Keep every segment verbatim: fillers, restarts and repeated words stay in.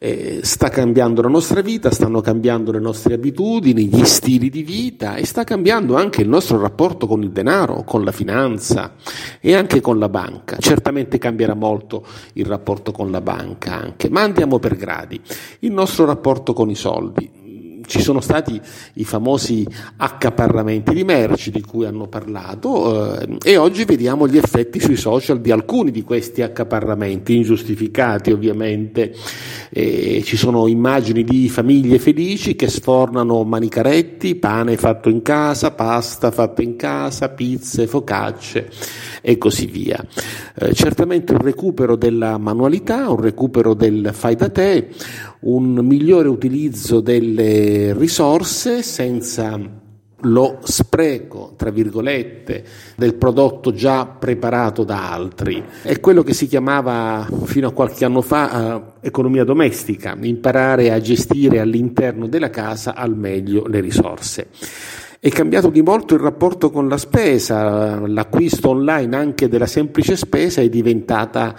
eh, sta cambiando la nostra vita, stanno cambiando le nostre abitudini, gli stili di vita, e sta cambiando anche il nostro rapporto con il denaro, con la finanza e anche con la banca. Certamente cambierà molto il rapporto con la banca anche, ma andiamo per gradi. Il nostro rapporto con i soldi. Ci sono stati i famosi accaparramenti di merci di cui hanno parlato eh, e oggi vediamo gli effetti sui social di alcuni di questi accaparramenti, ingiustificati ovviamente. Eh, ci sono immagini di famiglie felici che sfornano manicaretti, pane fatto in casa, pasta fatta in casa, pizze, focacce e così via. Eh, certamente un recupero della manualità, un recupero del fai da te, un migliore utilizzo delle risorse senza lo spreco, tra virgolette, del prodotto già preparato da altri. È quello che si chiamava fino a qualche anno fa eh, economia domestica, imparare a gestire all'interno della casa al meglio le risorse. È cambiato di molto il rapporto con la spesa, l'acquisto online anche della semplice spesa è diventata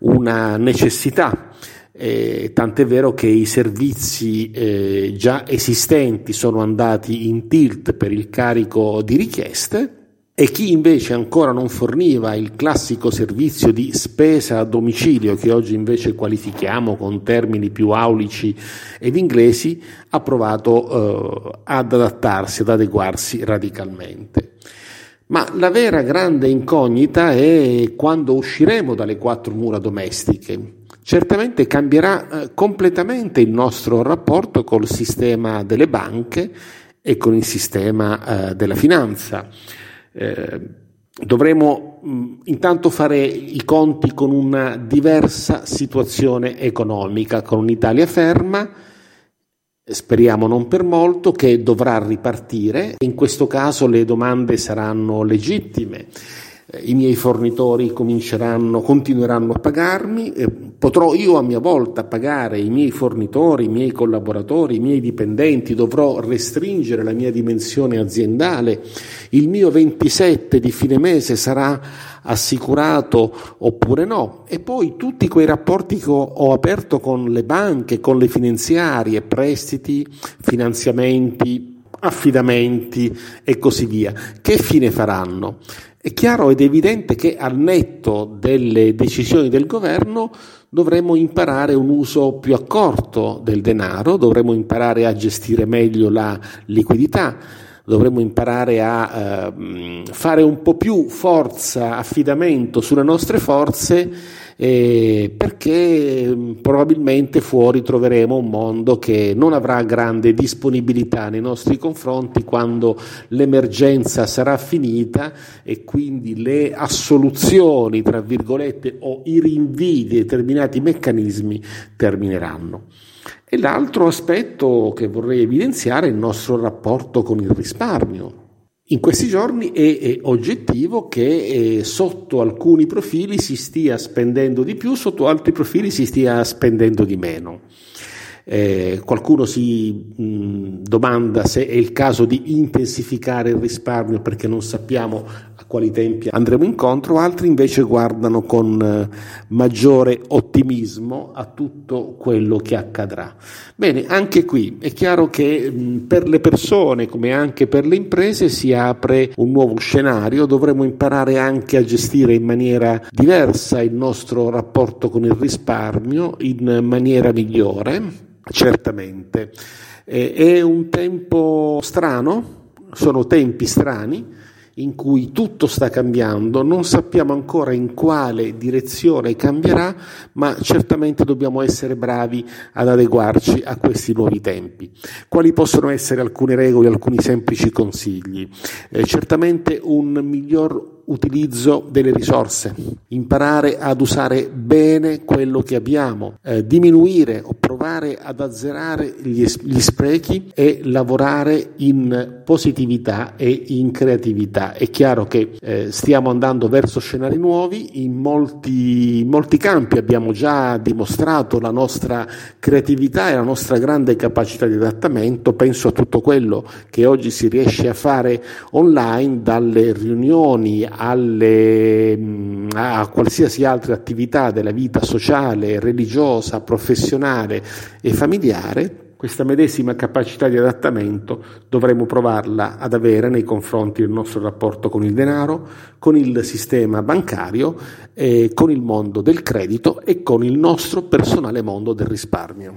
una necessità. Eh, tant'è vero che i servizi eh, già esistenti sono andati in tilt per il carico di richieste, e chi invece ancora non forniva il classico servizio di spesa a domicilio, che oggi invece qualifichiamo con termini più aulici ed inglesi, ha provato eh, ad adattarsi, ad adeguarsi radicalmente. Ma la vera grande incognita è quando usciremo dalle quattro mura domestiche. Certamente cambierà eh, completamente il nostro rapporto col sistema delle banche e con il sistema eh, della finanza. Eh, dovremo mh, intanto fare i conti con una diversa situazione economica, con un'Italia ferma, speriamo non per molto, che dovrà ripartire. In questo caso le domande saranno legittime, i miei fornitori cominceranno, continueranno a pagarmi, eh, potrò io a mia volta pagare i miei fornitori, i miei collaboratori, i miei dipendenti, dovrò restringere la mia dimensione aziendale, il mio ventisette di fine mese sarà assicurato oppure no, e poi tutti quei rapporti che ho aperto con le banche, con le finanziarie, prestiti, finanziamenti, affidamenti e così via, che fine faranno? È chiaro ed evidente che al netto delle decisioni del governo dovremo imparare un uso più accorto del denaro, dovremo imparare a gestire meglio la liquidità, dovremmo imparare a eh, fare un po' più forza, affidamento sulle nostre forze, eh, perché probabilmente fuori troveremo un mondo che non avrà grande disponibilità nei nostri confronti quando l'emergenza sarà finita, e quindi le assoluzioni, tra virgolette, o i rinvii di determinati meccanismi termineranno. E l'altro aspetto che vorrei evidenziare è il nostro rapporto con il risparmio. In questi giorni è, è oggettivo che eh, sotto alcuni profili si stia spendendo di più, sotto altri profili si stia spendendo di meno. Eh, qualcuno si mh, domanda se è il caso di intensificare il risparmio perché non sappiamo a quali tempi andremo incontro, altri invece guardano con eh, maggiore ottimismo a tutto quello che accadrà. Bene, anche qui è chiaro che mh, per le persone come anche per le imprese si apre un nuovo scenario, dovremo imparare anche a gestire in maniera diversa il nostro rapporto con il risparmio in maniera migliore. Certamente eh, è un tempo strano, sono tempi strani in cui tutto sta cambiando, non sappiamo ancora in quale direzione cambierà, ma certamente dobbiamo essere bravi ad adeguarci a questi nuovi tempi. Quali possono essere alcune regole, alcuni semplici consigli? Eh, certamente un miglior utilizzo delle risorse, imparare ad usare bene quello che abbiamo, eh, diminuire o provare ad azzerare gli, gli sprechi e lavorare in positività e in creatività. È chiaro che eh, stiamo andando verso scenari nuovi, in molti, in molti campi abbiamo già dimostrato la nostra creatività e la nostra grande capacità di adattamento. Penso a tutto quello che oggi si riesce a fare online, dalle riunioni alle, a qualsiasi altra attività della vita sociale, religiosa, professionale e familiare, questa medesima capacità di adattamento dovremo provarla ad avere nei confronti del nostro rapporto con il denaro, con il sistema bancario, eh, con il mondo del credito e con il nostro personale mondo del risparmio.